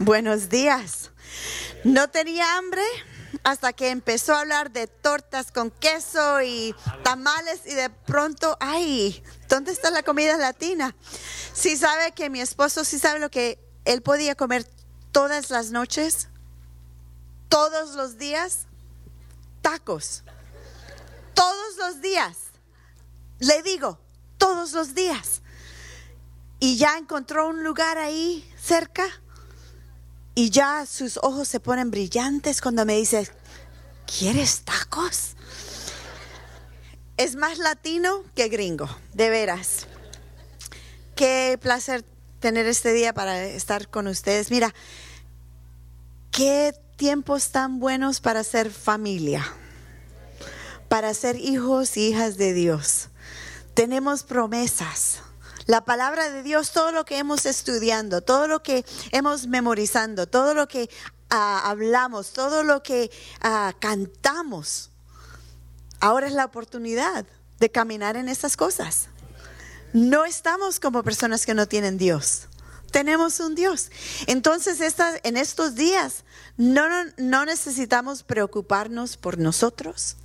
Buenos días. No tenía hambre hasta que empezó a hablar de tortas con queso y tamales y de pronto, ¡ay! ¿Dónde está la comida latina? Sí sabe que mi esposo, sí sabe lo que él podía comer todas las noches, todos los días, tacos. Todos los días. Le digo, todos los días. Y ya encontró un lugar ahí cerca. Y ya sus ojos se ponen brillantes cuando me dice, ¿quieres tacos? Es más latino que gringo, de veras. Qué placer tener este día para estar con ustedes. Mira, qué tiempos tan buenos para ser familia, para ser hijos y hijas de Dios. Tenemos promesas. La palabra de Dios, todo lo que hemos estudiando, todo lo que hemos memorizando, todo lo que hablamos, todo lo que cantamos. Ahora es la oportunidad de caminar en estas cosas. No estamos como personas que no tienen Dios. Tenemos un Dios. Entonces, en estos días no necesitamos preocuparnos por nosotros,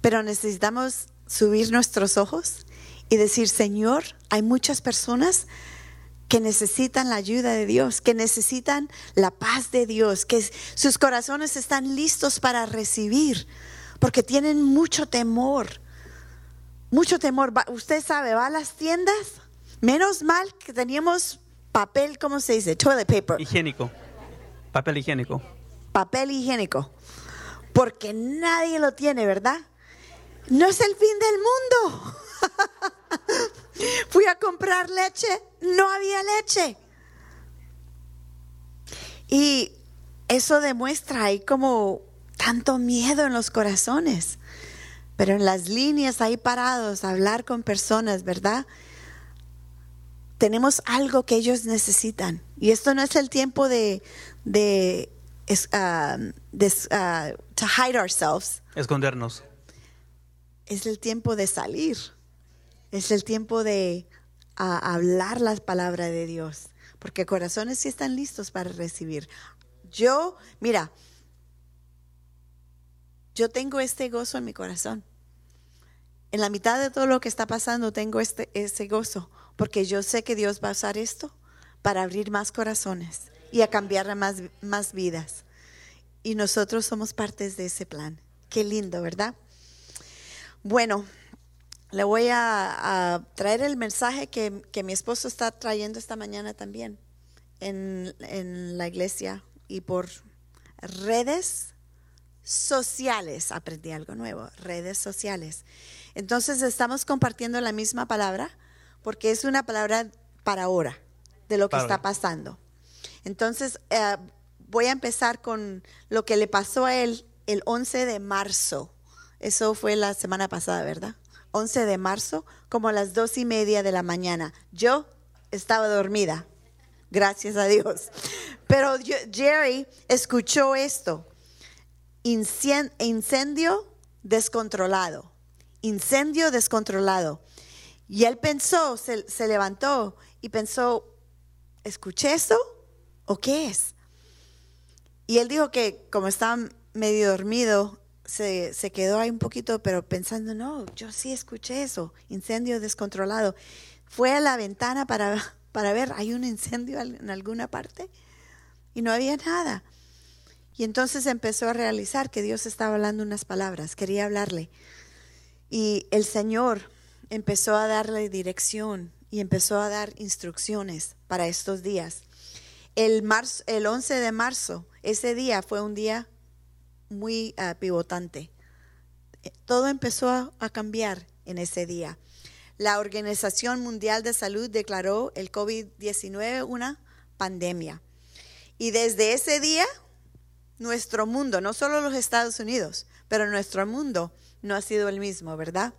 pero necesitamos subir nuestros ojos y decir, Señor, hay muchas personas que necesitan la ayuda de Dios, que necesitan la paz de Dios, que sus corazones están listos para recibir, porque tienen mucho temor, mucho temor. Usted sabe, va a las tiendas, menos mal que teníamos papel, ¿cómo se dice? Toilet paper. Higiénico, papel higiénico. Papel higiénico, porque nadie lo tiene, ¿verdad? No es el fin del mundo. Fui a comprar leche, no había leche. Y eso demuestra, hay como tanto miedo en los corazones. Pero en las líneas ahí parados, hablar con personas, ¿verdad? Tenemos algo que ellos necesitan. Y esto no es el tiempo to hide ourselves. Escondernos. Es el tiempo de salir. Es el tiempo de hablar la palabra de Dios, porque corazones sí están listos para recibir. Yo tengo este gozo en mi corazón. En la mitad de todo lo que está pasando tengo ese gozo, porque yo sé que Dios va a usar esto para abrir más corazones y a cambiar más vidas. Y nosotros somos partes de ese plan. Qué lindo, ¿verdad? Bueno. Le voy a traer el mensaje que mi esposo está trayendo esta mañana también en la iglesia y por redes sociales. Aprendí algo nuevo, redes sociales. Entonces estamos compartiendo la misma palabra porque es una palabra para ahora, de lo que está pasando. Entonces voy a empezar con lo que le pasó a él el 11 de marzo. Eso fue la semana pasada, ¿verdad? 11 de marzo, como a las 2:30 de la mañana. Yo estaba dormida, gracias a Dios. Pero Jerry escuchó esto. Incendio descontrolado. Incendio descontrolado. Y él pensó, se levantó y pensó, ¿escuché eso o qué es? Y él dijo que como estaba medio dormido, se quedó ahí un poquito, pero pensando, no, yo sí escuché eso, incendio descontrolado. Fue a la ventana para ver, ¿hay un incendio en alguna parte? Y no había nada. Y entonces empezó a realizar que Dios estaba hablando unas palabras, quería hablarle. Y el Señor empezó a darle dirección y empezó a dar instrucciones para estos días. El 11 de marzo, ese día fue un día muy pivotante. Todo empezó a cambiar en ese día. La Organización Mundial de Salud declaró el COVID-19 una pandemia. Y desde ese día, nuestro mundo, no solo los Estados Unidos, pero nuestro mundo no ha sido el mismo, ¿verdad?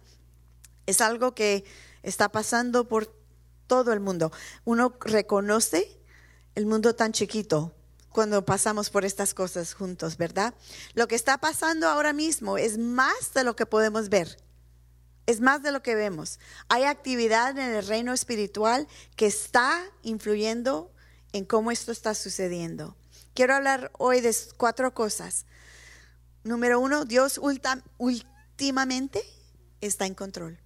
Es algo que está pasando por todo el mundo. Uno reconoce el mundo tan chiquito cuando pasamos por estas cosas juntos, ¿verdad? Lo que está pasando ahora mismo es más de lo que podemos ver, es más de lo que vemos. Hay actividad en el reino espiritual que está influyendo en cómo esto está sucediendo. Quiero hablar hoy de 4 cosas. Número 1, Dios últimamente está en control.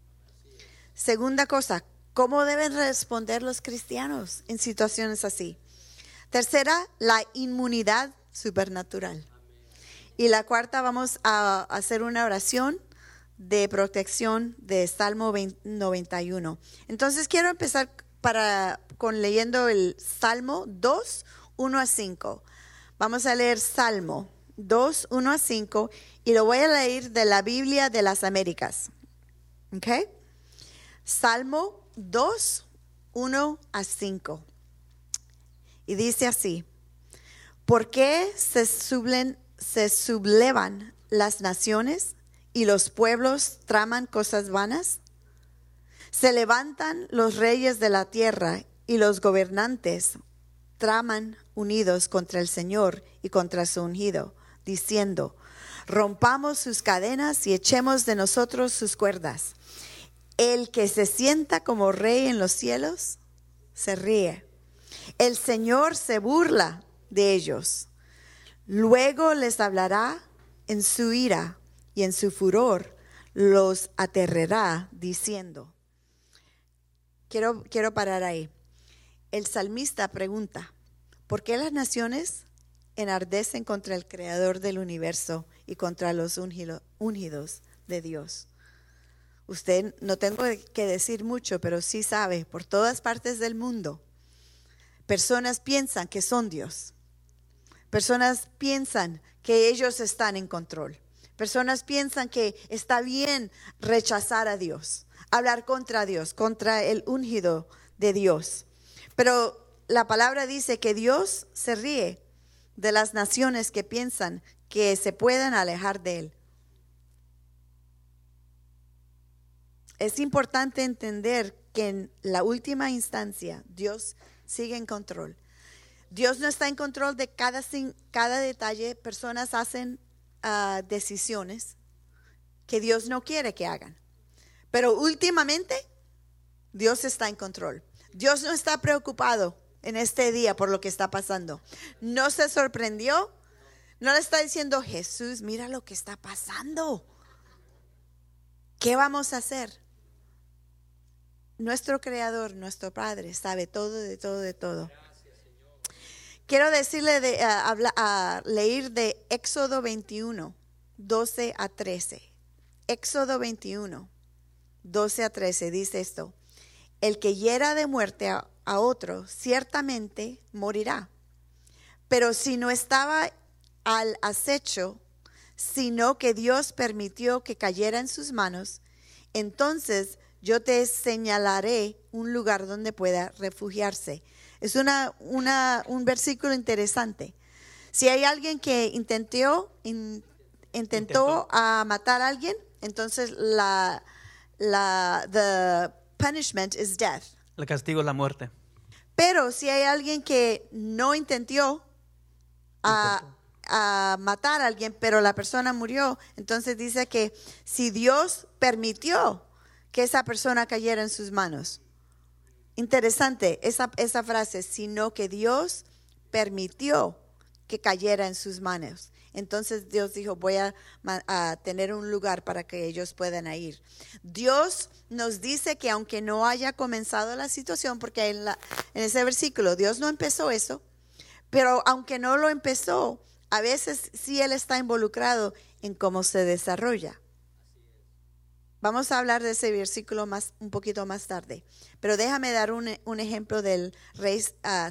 Segunda cosa, ¿cómo deben responder los cristianos en situaciones así? Tercera, la inmunidad supernatural. Y la cuarta, vamos a hacer una oración de protección de Salmo 91. Entonces quiero empezar con leyendo el Salmo 2, 1 a 5. Vamos a leer Salmo 2, 1 a 5 y lo voy a leer de la Biblia de las Américas. ¿Ok? Salmo 2, 1 a 5. Y dice así: ¿Por qué se sublevan las naciones y los pueblos traman cosas vanas? Se levantan los reyes de la tierra y los gobernantes traman unidos contra el Señor y contra su ungido, diciendo: rompamos sus cadenas y echemos de nosotros sus cuerdas. El que se sienta como rey en los cielos se ríe. El Señor se burla de ellos. Luego les hablará en su ira y en su furor los aterrará, diciendo. Quiero parar ahí. El salmista pregunta: ¿por qué las naciones enardecen contra el Creador del universo y contra los ungidos de Dios? Usted, no tengo que decir mucho, pero sí sabe, por todas partes del mundo, personas piensan que son Dios. Personas piensan que ellos están en control. Personas piensan que está bien rechazar a Dios, hablar contra Dios, contra el ungido de Dios. Pero la palabra dice que Dios se ríe de las naciones que piensan que se pueden alejar de Él. Es importante entender que en la última instancia Dios sigue en control. Dios no está en control de cada detalle. Personas hacen decisiones que Dios no quiere que hagan. Pero últimamente Dios está en control. Dios no está preocupado en este día por lo que está pasando. No se sorprendió. No le está diciendo: Jesús, mira lo que está pasando. ¿Qué vamos a hacer? Nuestro Creador, nuestro Padre, sabe todo de todo de todo. Quiero decirle leer de Éxodo 21, 12 a 13. Éxodo 21, 12 a 13 dice esto: el que hiera de muerte a otro ciertamente morirá. Pero si no estaba al acecho, sino que Dios permitió que cayera en sus manos, entonces yo te señalaré un lugar donde pueda refugiarse. Es un versículo interesante. Si hay alguien que intentó a matar a alguien, entonces the punishment is death. El castigo es la muerte. Pero si hay alguien que no intentó a matar a alguien, pero la persona murió, entonces dice que si Dios permitió que esa persona cayera en sus manos. Interesante esa frase, sino que Dios permitió que cayera en sus manos. Entonces Dios dijo: voy a tener un lugar para que ellos puedan ir. Dios nos dice que aunque no haya comenzado la situación, porque en ese versículo Dios no empezó eso, pero aunque no lo empezó, a veces sí Él está involucrado en cómo se desarrolla. Vamos a hablar de ese versículo un poquito más tarde, pero déjame dar un ejemplo del rey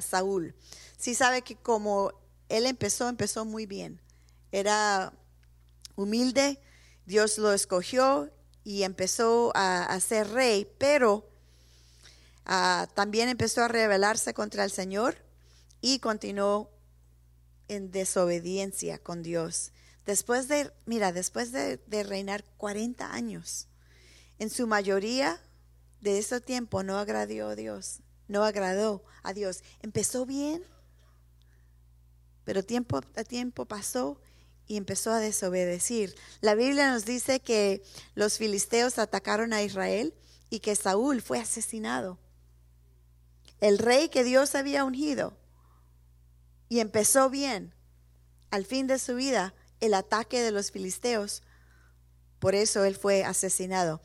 Saúl. Sí sabe que como él empezó muy bien. Era humilde, Dios lo escogió y empezó a ser rey, pero también empezó a rebelarse contra el Señor y continuó en desobediencia con Dios. Después de reinar 40 años, en su mayoría de ese tiempo no agradó a Dios. Empezó bien, pero tiempo a tiempo pasó y empezó a desobedecer. La Biblia nos dice que los filisteos atacaron a Israel y que Saúl fue asesinado. El rey que Dios había ungido Y empezó bien. Al fin de su vida, el ataque de los filisteos. Por eso él fue asesinado.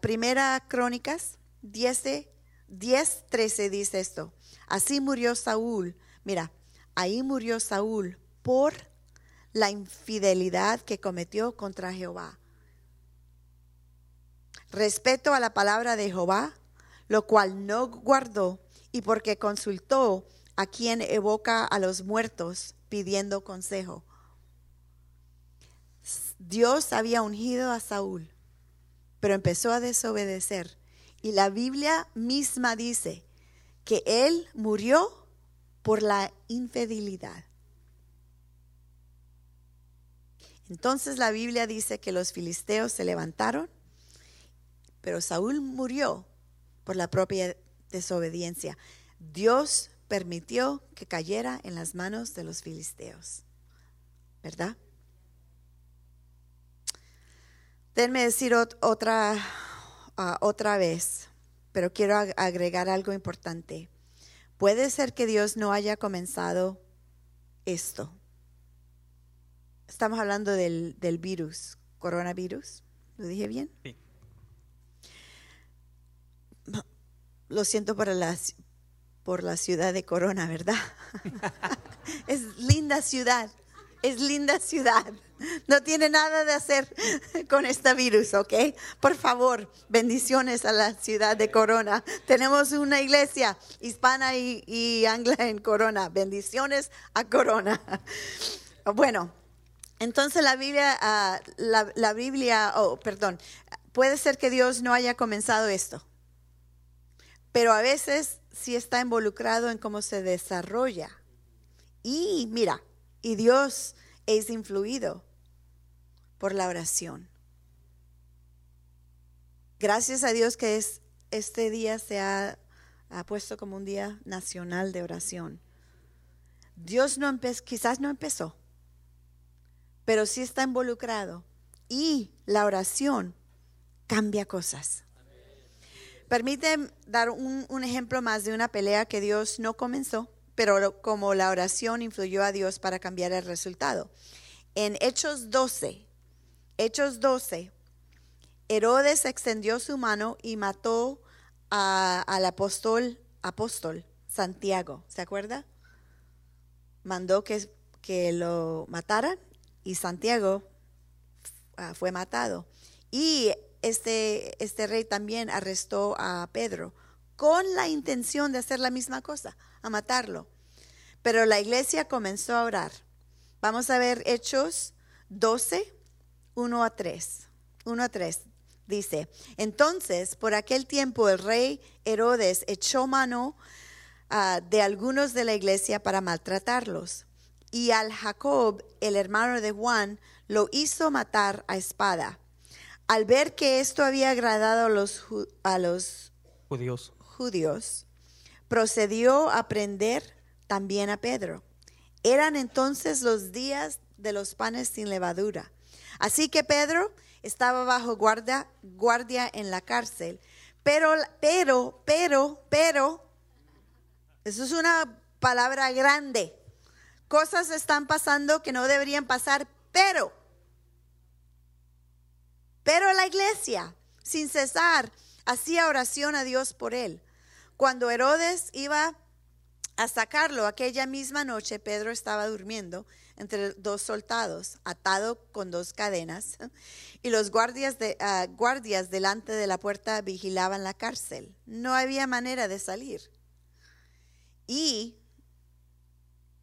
Primera Crónicas 10:13 dice esto. Así murió Saúl. Mira, ahí murió Saúl por la infidelidad que cometió contra Jehová. Respecto a la palabra de Jehová, lo cual no guardó, y porque consultó a quien evoca a los muertos pidiendo consejo. Dios había ungido a Saúl, pero empezó a desobedecer. Y la Biblia misma dice que él murió por la infidelidad. Entonces la Biblia dice que los filisteos se levantaron, pero Saúl murió por la propia desobediencia. Dios permitió que cayera en las manos de los filisteos, ¿verdad? Déjenme decir otra vez, pero quiero agregar algo importante. Puede ser que Dios no haya comenzado esto. Estamos hablando del virus, coronavirus. ¿Lo dije bien? Sí. Lo siento por la ciudad de Corona, ¿verdad? Es linda ciudad. Es linda ciudad. No tiene nada de hacer con este virus, ¿ok? Por favor, bendiciones a la ciudad de Corona. Tenemos una iglesia hispana y angla en Corona. Bendiciones a Corona. Bueno, entonces la Biblia, puede ser que Dios no haya comenzado esto, pero a veces sí está involucrado en cómo se desarrolla. Y mira, y Dios es influido por la oración. Gracias a Dios que este día se ha puesto como un día nacional de oración. Dios no empezó, quizás no empezó, pero sí está involucrado. Y la oración cambia cosas. Permíteme dar un ejemplo más de una pelea que Dios no comenzó, pero como la oración influyó a Dios para cambiar el resultado. En Hechos 12, Herodes extendió su mano y mató al apóstol Santiago. ¿Se acuerda? Mandó que lo mataran y Santiago fue matado. Y este rey también arrestó a Pedro con la intención de hacer la misma cosa, a matarlo. Pero la iglesia comenzó a orar. Vamos a ver Hechos 12, 1-3. Dice, entonces por aquel tiempo el rey Herodes echó mano de algunos de la iglesia para maltratarlos. Y al Jacob, el hermano de Juan, lo hizo matar a espada. Al ver que esto había agradado a los judíos, procedió a prender también a Pedro. Eran entonces los días de los panes sin levadura. Así que Pedro estaba bajo guardia en la cárcel. Pero, eso es una palabra grande. Cosas están pasando que no deberían pasar, pero la iglesia, sin cesar, hacía oración a Dios por él. Cuando Herodes iba a sacarlo aquella misma noche, Pedro estaba durmiendo entre dos soldados, atado con dos cadenas, y los guardias delante de la puerta vigilaban la cárcel. No había manera de salir. Y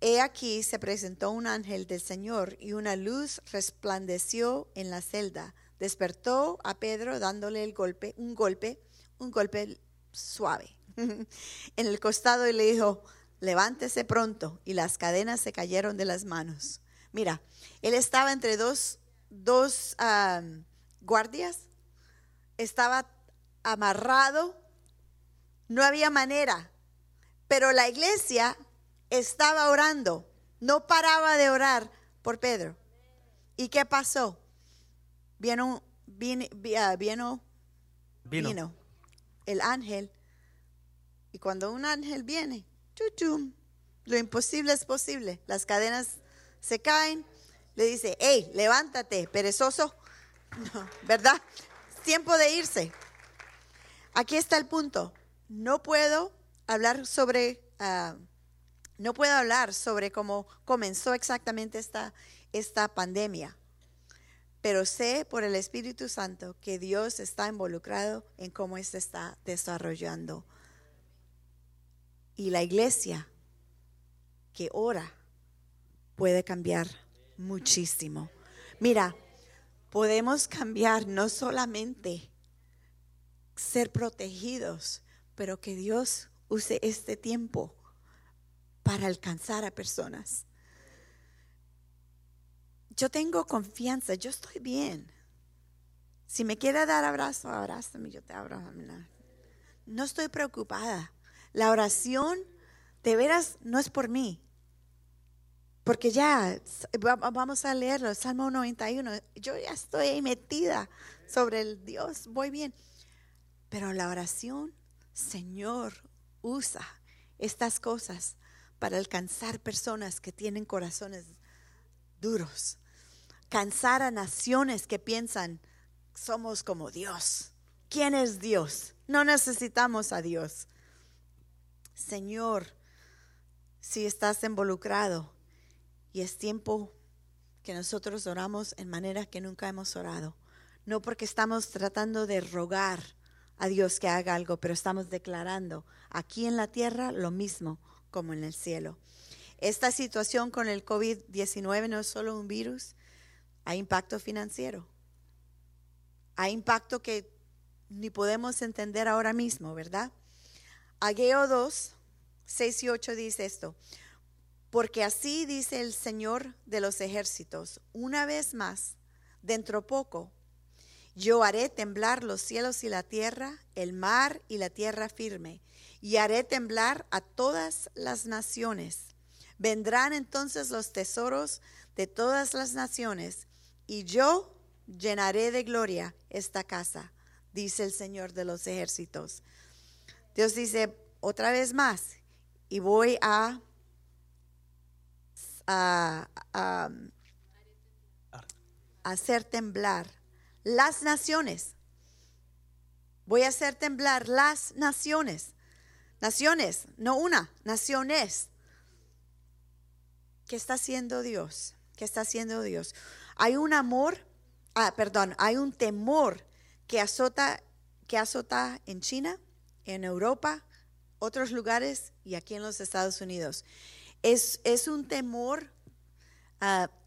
he aquí se presentó un ángel del Señor y una luz resplandeció en la celda. Despertó a Pedro dándole un golpe suave en el costado y le dijo, levántese pronto. Y las cadenas se cayeron de las manos. Mira, él estaba entre dos guardias, estaba amarrado, no había manera, pero la iglesia estaba orando, no paraba de orar por Pedro. ¿Y qué pasó? Vino el ángel, y cuando un ángel viene, Lo imposible es posible. Las cadenas se caen. Le dice, hey, levántate, perezoso. No, ¿verdad? Tiempo de irse. Aquí está el punto. No puedo hablar sobre cómo comenzó exactamente esta pandemia, pero sé por el Espíritu Santo que Dios está involucrado en cómo se está desarrollando. Y la iglesia que ora puede cambiar muchísimo. Mira, podemos cambiar no solamente ser protegidos, pero que Dios use este tiempo para alcanzar a personas. Yo tengo confianza, yo estoy bien. Si me quiere dar abrazo, abrázame, yo te abrazo. No estoy preocupada. La oración, de veras, no es por mí. Porque ya, vamos a leerlo, el Salmo 91, yo ya estoy ahí metida sobre el Dios, voy bien. Pero la oración, Señor, usa estas cosas para alcanzar personas que tienen corazones duros, alcanzar a naciones que piensan, somos como Dios. ¿Quién es Dios? No necesitamos a Dios. Señor, si estás involucrado, y es tiempo que nosotros oramos en manera que nunca hemos orado. No porque estamos tratando de rogar a Dios que haga algo, pero estamos declarando aquí en la tierra lo mismo como en el cielo. Esta situación con el COVID-19 no es solo un virus, hay impacto financiero. Hay impacto que ni podemos entender ahora mismo, ¿verdad? Ageo 2, 6 y 8 dice esto. Porque así dice el Señor de los ejércitos, una vez más, dentro poco, yo haré temblar los cielos y la tierra, el mar y la tierra firme, y haré temblar a todas las naciones. Vendrán entonces los tesoros de todas las naciones, y yo llenaré de gloria esta casa, dice el Señor de los ejércitos. Dios dice otra vez más, y voy a hacer temblar las naciones. Voy a hacer temblar las naciones. Naciones, no una, naciones. ¿Qué está haciendo Dios? ¿Qué está haciendo Dios? Hay un temor que azota en China, en Europa, otros lugares y aquí en los Estados Unidos. Es un temor,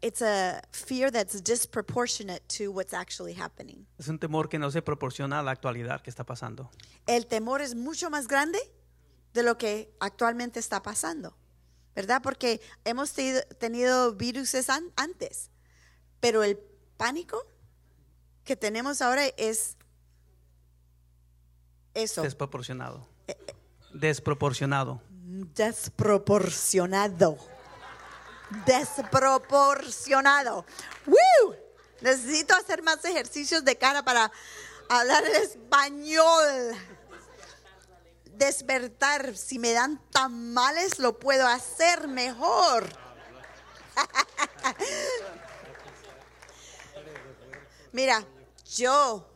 it's a fear that's disproportionate to what's actually happening. Es un temor que no se proporciona a la actualidad que está pasando. El temor es mucho más grande de lo que actualmente está pasando, ¿verdad? Porque hemos tenido viruses antes, pero el pánico que tenemos ahora es eso. Desproporcionado. ¡Woo! Necesito hacer más ejercicios de cara para hablar el español. Despertar. Si me dan tamales, lo puedo hacer mejor. Mira, yo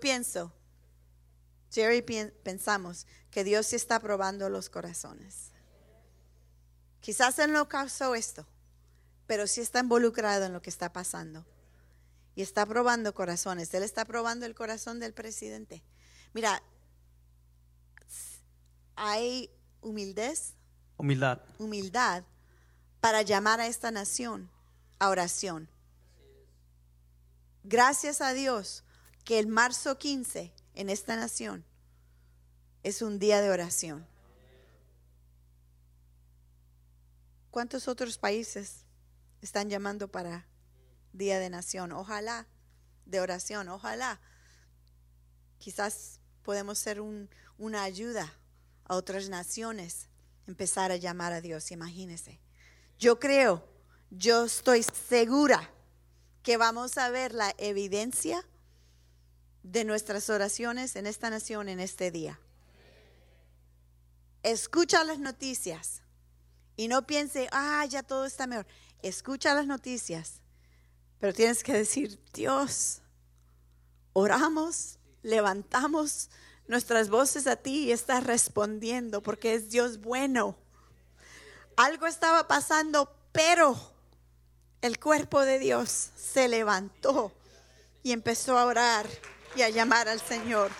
pienso, Jerry pensamos que Dios está probando los corazones. Quizás Él no causó esto, pero sí está involucrado en lo que está pasando. Y está probando corazones. Él está probando el corazón del presidente. Mira, hay humildad para llamar a esta nación a oración. Gracias a Dios que el marzo 15 en esta nación es un día de oración. ¿Cuántos otros países están llamando para Día de Nación? Ojalá, de oración, ojalá. Quizás podemos ser una ayuda a otras naciones, empezar a llamar a Dios, imagínense. Yo estoy segura que vamos a ver la evidencia de nuestras oraciones en esta nación en este día. Escucha las noticias Y no piense, ya todo está mejor. Escucha las noticias, pero tienes que decir, Dios, oramos, levantamos nuestras voces a ti y estás respondiendo porque es Dios bueno. Algo estaba pasando, pero el cuerpo de Dios se levantó y empezó a orar y a llamar al Señor.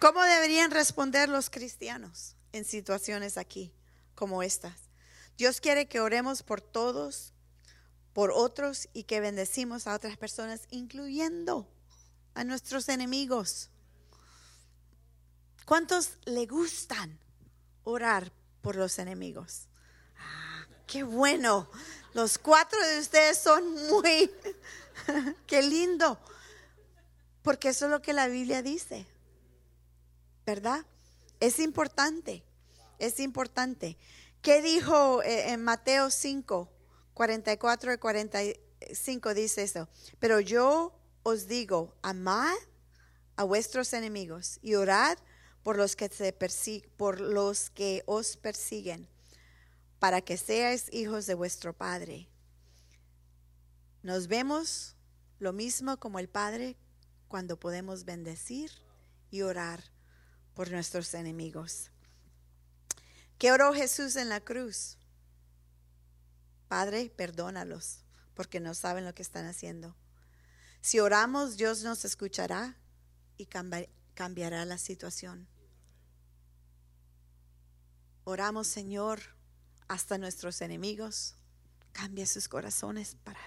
¿Cómo deberían responder los cristianos en situaciones aquí como estas? Dios quiere que oremos por todos, por otros y que bendecimos a otras personas, incluyendo a nuestros enemigos. ¿Cuántos le gustan orar por los enemigos? ¡Qué bueno! Los 4 de ustedes son muy... ¡Qué lindo! Porque eso es lo que la Biblia dice, ¿verdad? Es importante, es importante. ¿Qué dijo en Mateo 5, 44 y 45? Dice eso: pero yo os digo, amad a vuestros enemigos y orad por los que os persiguen, para que seáis hijos de vuestro Padre. Nos vemos lo mismo como el Padre cuando podemos bendecir y orar por nuestros enemigos. ¿Qué oró Jesús en la cruz? Padre, perdónalos, porque no saben lo que están haciendo. Si oramos, Dios nos escuchará y cambiará la situación. Oramos, Señor, hasta nuestros enemigos. Cambia sus corazones para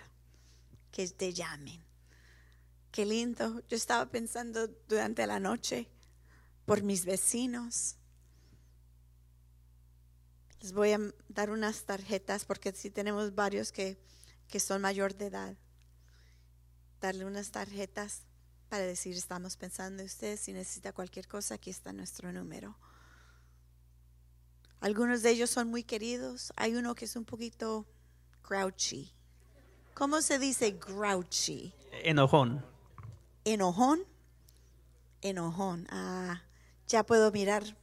que te llamen. Qué lindo. Yo estaba pensando durante la noche por mis vecinos. Les voy a dar unas tarjetas porque sí tenemos varios que son mayor de edad. Darle unas tarjetas para decir, estamos pensando en usted, si necesita cualquier cosa, aquí está nuestro número. Algunos de ellos son muy queridos. Hay uno que es un poquito grouchy. ¿Cómo se dice grouchy? Enojón. Ya puedo mirar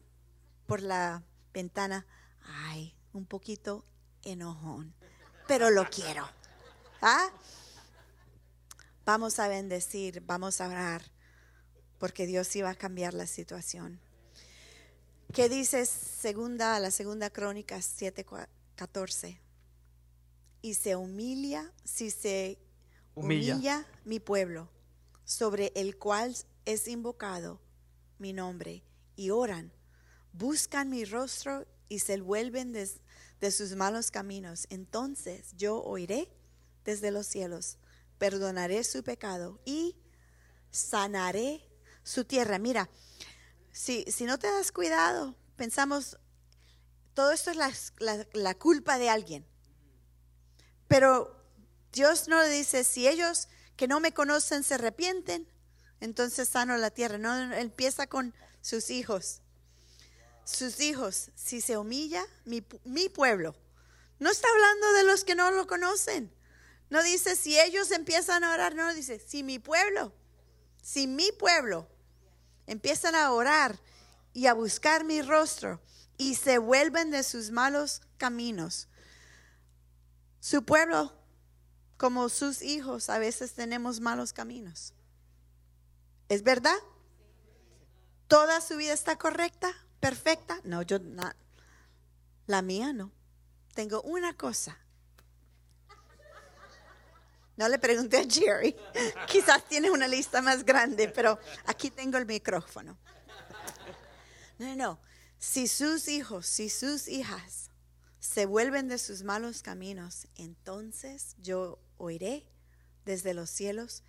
por la ventana. Ay, un poquito enojón, pero lo quiero. Vamos a bendecir, vamos a orar, porque Dios iba a cambiar la situación. ¿Qué dice la segunda Crónicas 7:14? Y se humilla mi pueblo, sobre el cual es invocado mi nombre, y oran, buscan mi rostro y se vuelven de sus malos caminos. Entonces yo oiré desde los cielos, perdonaré su pecado y sanaré su tierra. Mira, si no te das cuidado, pensamos, todo esto es la culpa de alguien. Pero Dios no le dice, si ellos que no me conocen se arrepienten, entonces sano la tierra. No, empieza con sus hijos. Sus hijos, si se humilla mi pueblo. No está hablando de los que no lo conocen. No dice si ellos empiezan a orar, no, dice si mi pueblo empiezan a orar y a buscar mi rostro y se vuelven de sus malos caminos. Su pueblo, como sus hijos, a veces tenemos malos caminos. ¿Es verdad? ¿Toda su vida está correcta? ¿Perfecta? No, yo no. La mía no. Tengo una cosa. No le pregunté a Jerry. Quizás tiene una lista más grande, pero aquí tengo el micrófono. No. Si sus hijos, si sus hijas se vuelven de sus malos caminos, entonces yo oiré desde los cielos,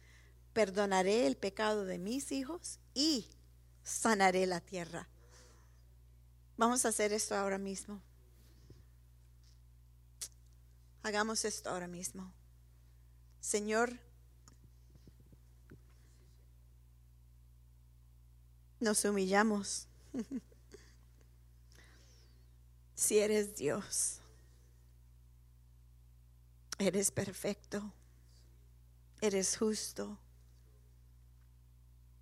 perdonaré el pecado de mis hijos y sanaré la tierra. Vamos a hacer esto ahora mismo. Hagamos esto ahora mismo. Señor, nos humillamos. Si eres Dios, eres perfecto, eres justo,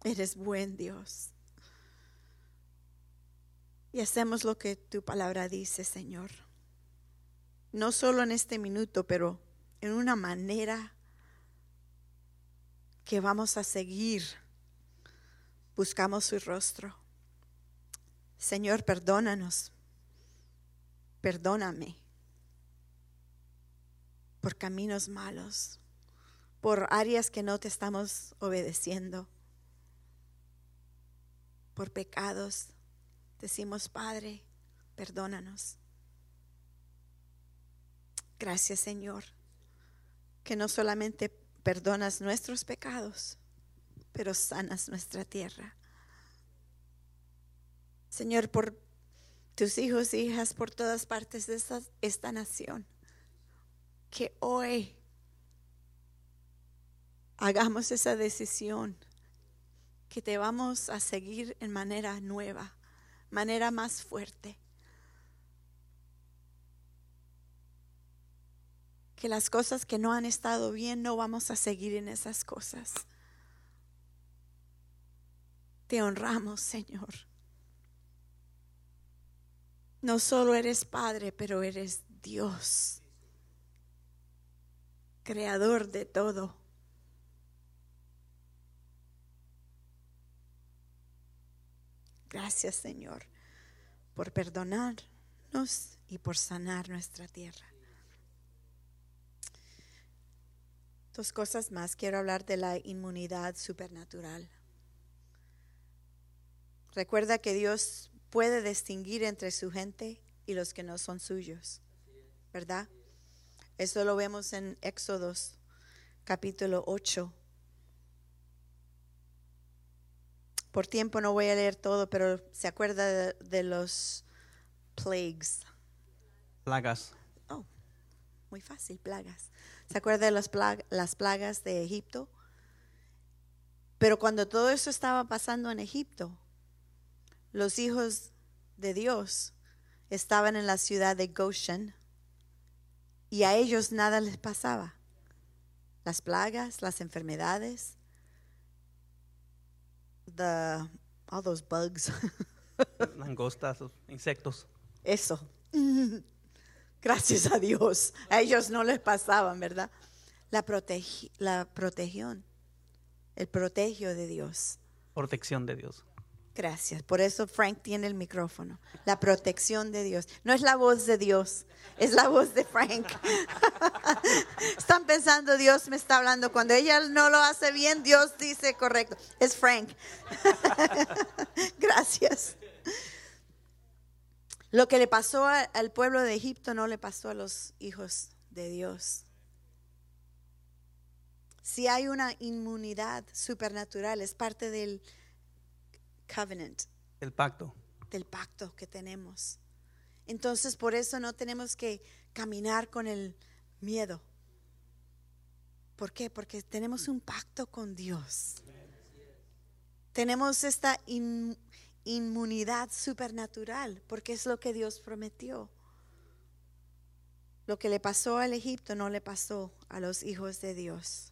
eres buen Dios. y hacemos lo que tu palabra dice, Señor. No solo en este minuto, pero en una manera que vamos a seguir. Buscamos su rostro. Señor, perdónanos. Perdóname por caminos malos, por áreas que no te estamos obedeciendo, por pecados. Decimos, Padre, perdónanos. Gracias, Señor, que no solamente perdonas nuestros pecados, pero sanas nuestra tierra. Señor, por tus hijos e hijas por todas partes de esta nación, que hoy hagamos esa decisión, que te vamos a seguir en manera nueva, manera más fuerte. Que las cosas que no han estado bien, no vamos a seguir en esas cosas. Te honramos, Señor. No solo eres Padre, pero eres Dios, creador de todo. Gracias, Señor, por perdonarnos y por sanar nuestra tierra. Dos cosas más. Quiero hablar de la inmunidad supernatural. Recuerda que Dios puede distinguir entre su gente y los que no son suyos, ¿verdad? Eso lo vemos en Éxodo capítulo 8. Por tiempo no voy a leer todo, pero se acuerda de los plagas. Oh, muy fácil, plagas. Se acuerda de las plagas de Egipto. Pero cuando todo eso estaba pasando en Egipto, los hijos de Dios estaban en la ciudad de Goshen y a ellos nada les pasaba. Las plagas, las enfermedades, all those bugs. Langostas, insectos. Eso. Gracias a Dios. A ellos no les pasaban, ¿verdad? El protección de Dios. Gracias, por eso Frank tiene el micrófono. La protección de Dios. No es la voz de Dios, es la voz de Frank. Están pensando, Dios me está hablando. Cuando ella no lo hace bien, Dios dice correcto. Es Frank. Gracias. Lo que le pasó al pueblo de Egipto no le pasó a los hijos de Dios. Si hay una inmunidad supernatural, es parte del covenant, del pacto que tenemos. Entonces, por eso no tenemos que caminar con el miedo. ¿Por qué? Porque tenemos un pacto con Dios. Tenemos esta inmunidad supernatural, porque es lo que Dios prometió. Lo que le pasó al Egipto no le pasó a los hijos de Dios.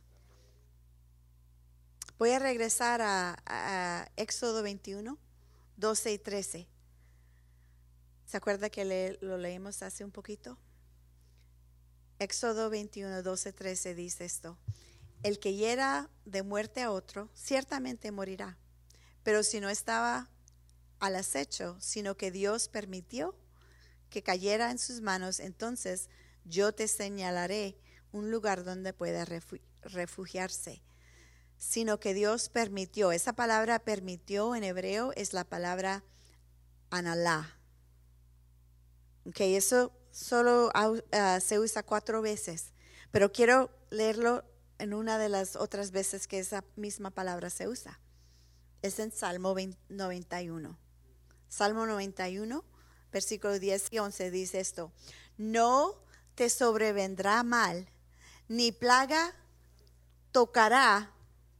Voy a regresar a Éxodo 21, 12 y 13. ¿Se acuerda que lo leímos hace un poquito? Éxodo 21, 12 y 13 dice esto. El que hiera de muerte a otro, ciertamente morirá. Pero si no estaba al acecho, sino que Dios permitió que cayera en sus manos, entonces yo te señalaré un lugar donde pueda refugiarse. Sino que Dios permitió. Esa palabra permitió en hebreo es la palabra analá. Okay, eso solo se usa 4 veces, pero quiero leerlo en una de las otras veces que esa misma palabra se usa. Es en Salmo 91. Salmo 91, versículos 10 y 11 dice esto. No te sobrevendrá mal, ni plaga tocará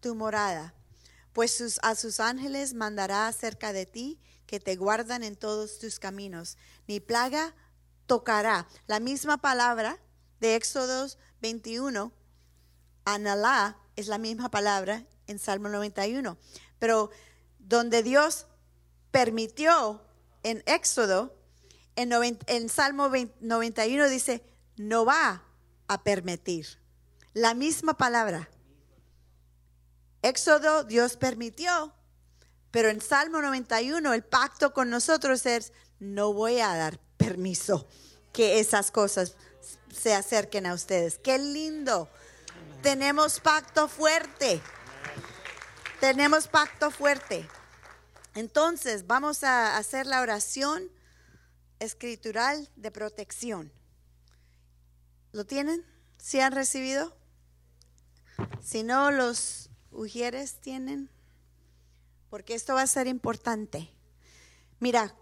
tu morada, pues a sus ángeles mandará acerca de ti, que te guardan en todos tus caminos. Ni plaga tocará. La misma palabra de Éxodo 21, analá, es la misma palabra en Salmo 91. Pero donde Dios permitió en Éxodo, en Salmo 91 dice, no va a permitir. La misma palabra. Éxodo, Dios permitió, pero en Salmo 91 el pacto con nosotros es, no voy a dar permiso que esas cosas se acerquen a ustedes. ¡Qué lindo! Tenemos pacto fuerte. Tenemos pacto fuerte. Entonces, vamos a hacer la oración escritural de protección. ¿Lo tienen? ¿Sí han recibido? Si no, los ujieres tienen, porque esto va a ser importante. Mira,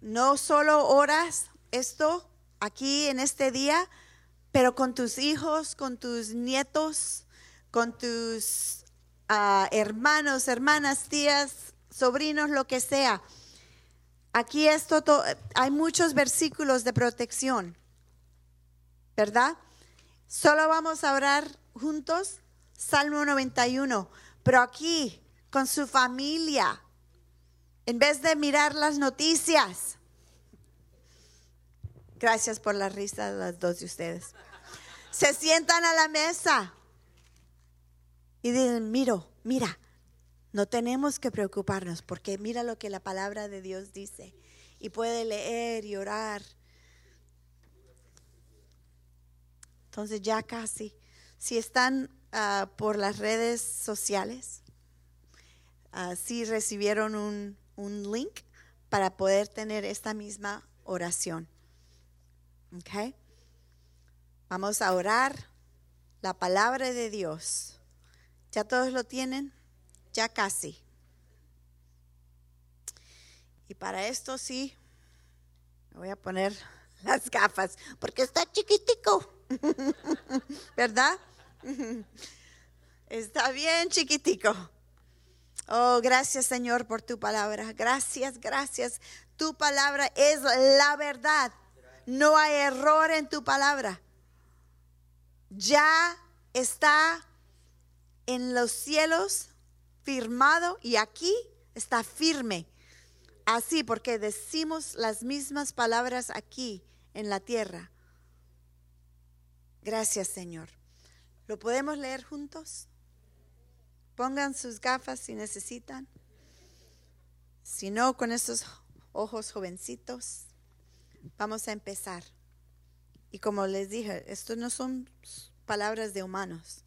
no solo oras esto aquí en este día, pero con tus hijos, con tus nietos, con tus hermanos, hermanas, tías, sobrinos, lo que sea. Aquí esto hay muchos versículos de protección, ¿verdad? Solo vamos a orar juntos Salmo 91, pero aquí con su familia, en vez de mirar las noticias. Gracias por la risa de las dos de ustedes. Se sientan a la mesa y dicen, mira, no tenemos que preocuparnos porque mira lo que la palabra de Dios dice. Y puede leer y orar. Entonces ya casi, si están por las redes sociales, si recibieron un link para poder tener esta misma oración. Ok, vamos a orar la palabra de Dios. ¿Ya todos lo tienen? Ya casi. Y para esto sí, me voy a poner las gafas porque está chiquitico, ¿verdad? Está bien chiquitico. Oh, gracias Señor por tu palabra. Gracias. Tu palabra es la verdad. No hay error en tu palabra. Ya está en los cielos firmado y aquí está firme. Así porque decimos las mismas palabras aquí en la tierra. Gracias, Señor. ¿Lo podemos leer juntos? Pongan sus gafas si necesitan. Si no, con esos ojos jovencitos. Vamos a empezar. Y como les dije, esto no son palabras de humanos.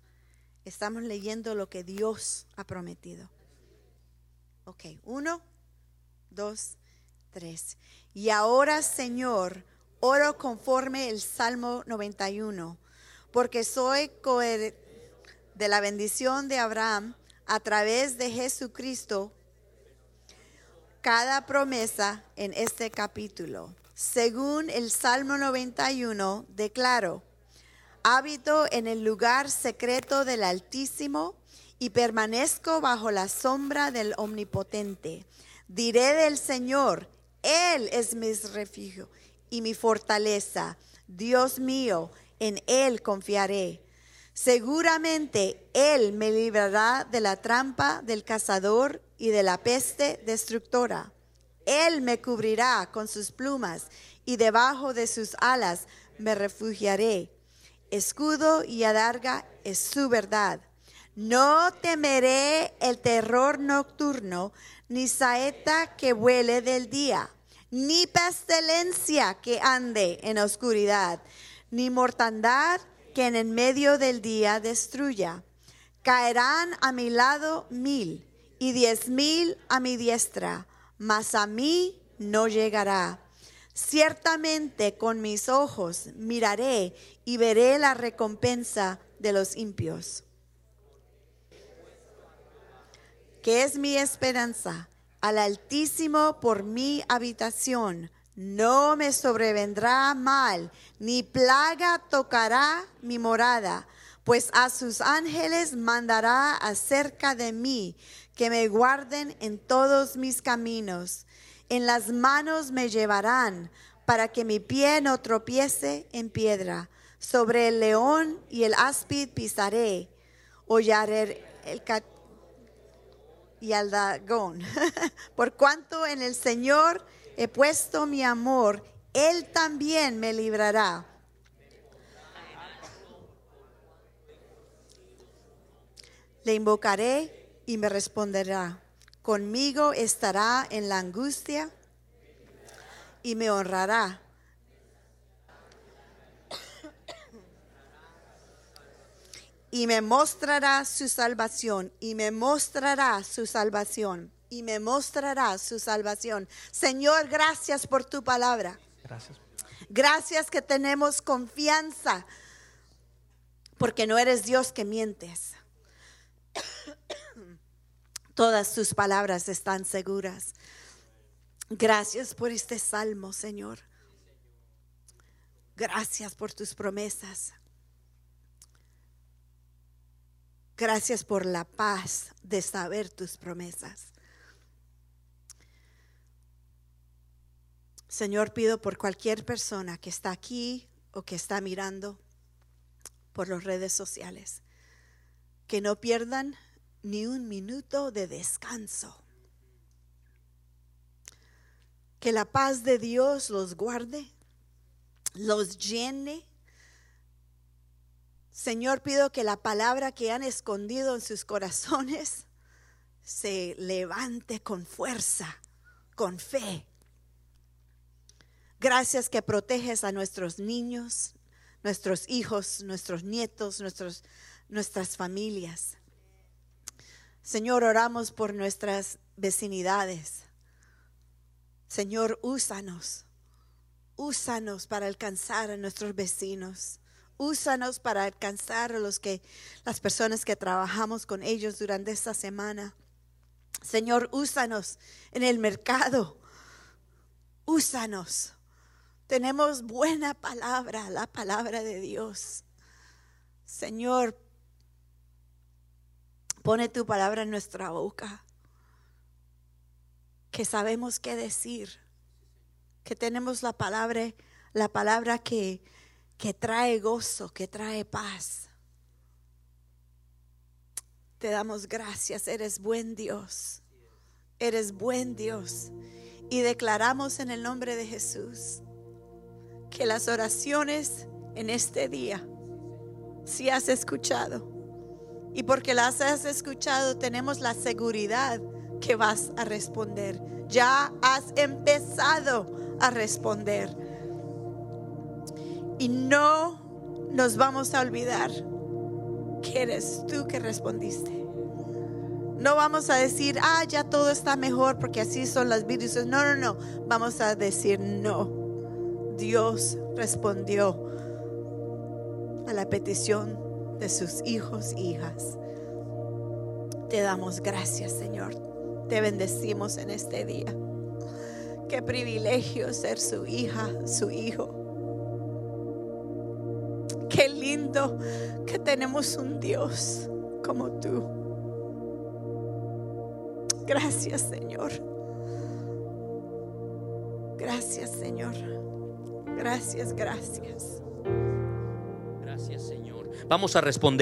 Estamos leyendo lo que Dios ha prometido. Ok, 1, 2, 3. Y ahora, Señor, oro conforme el Salmo 91, porque soy de la bendición de Abraham a través de Jesucristo, cada promesa en este capítulo. Según el Salmo 91, declaro, habito en el lugar secreto del Altísimo y permanezco bajo la sombra del Omnipotente. Diré del Señor, Él es mi refugio y mi fortaleza. Dios mío, en Él confiaré. Seguramente Él me librará de la trampa del cazador y de la peste destructora. Él me cubrirá con sus plumas y debajo de sus alas me refugiaré. Escudo y adarga es su verdad. No temeré el terror nocturno, ni saeta que vuele del día, ni pestilencia que ande en oscuridad, ni mortandad que en el medio del día destruya. Caerán a mi lado 1000 y 10,000 a mi diestra. Mas a mí no llegará. Ciertamente con mis ojos miraré y veré la recompensa de los impíos. Que es mi esperanza, al Altísimo por mi habitación. No me sobrevendrá mal, ni plaga tocará mi morada, pues a sus ángeles mandará acerca de mí, que me guarden en todos mis caminos. En las manos me llevarán, para que mi pie no tropiece en piedra. Sobre el león y el áspid pisaré, hollaré el y al dragón. Por cuanto en el Señor he puesto mi amor, Él también me librará. Le invocaré y me responderá. Conmigo estará en la angustia y me honrará. Y me mostrará su salvación, y me mostrará su salvación, y me mostrará su salvación. Señor, gracias por tu palabra. Gracias. Gracias que tenemos confianza, porque no eres Dios que mientes. Todas tus palabras están seguras. Gracias por este salmo, Señor. Gracias por tus promesas. Gracias por la paz de saber tus promesas. Señor, pido por cualquier persona que está aquí o que está mirando por las redes sociales, que no pierdan ni un minuto de descanso. Que la paz de Dios los guarde, los llene. Señor, pido que la palabra que han escondido en sus corazones se levante con fuerza, con fe. Gracias que proteges a nuestros niños, nuestros hijos, nuestros nietos, nuestras familias. Señor, oramos por nuestras vecindades. Señor, úsanos para alcanzar a nuestros vecinos. Úsanos para alcanzar a las personas que trabajamos con ellos durante esta semana. Señor, úsanos en el mercado. Úsanos. Tenemos buena palabra, la palabra de Dios. Señor, pone tu palabra en nuestra boca, que sabemos qué decir, que tenemos la palabra que trae gozo, que trae paz. Te damos gracias, eres buen Dios. Eres buen Dios. Y declaramos en el nombre de Jesús que las oraciones en este día, si has escuchado, y porque las has escuchado, tenemos la seguridad que vas a responder. Ya has empezado a responder. Y no nos vamos a olvidar que eres tú que respondiste. No vamos a decir, ya todo está mejor porque así son las vidas. No. Vamos a decir, no. Dios respondió a la petición de sus hijos e hijas. Te damos gracias, Señor. Te bendecimos en este día. Qué privilegio ser su hija, su hijo. Qué lindo que tenemos un Dios como tú. Gracias, Señor. Gracias, Señor. Gracias, gracias. Gracias, Señor. Vamos a responder.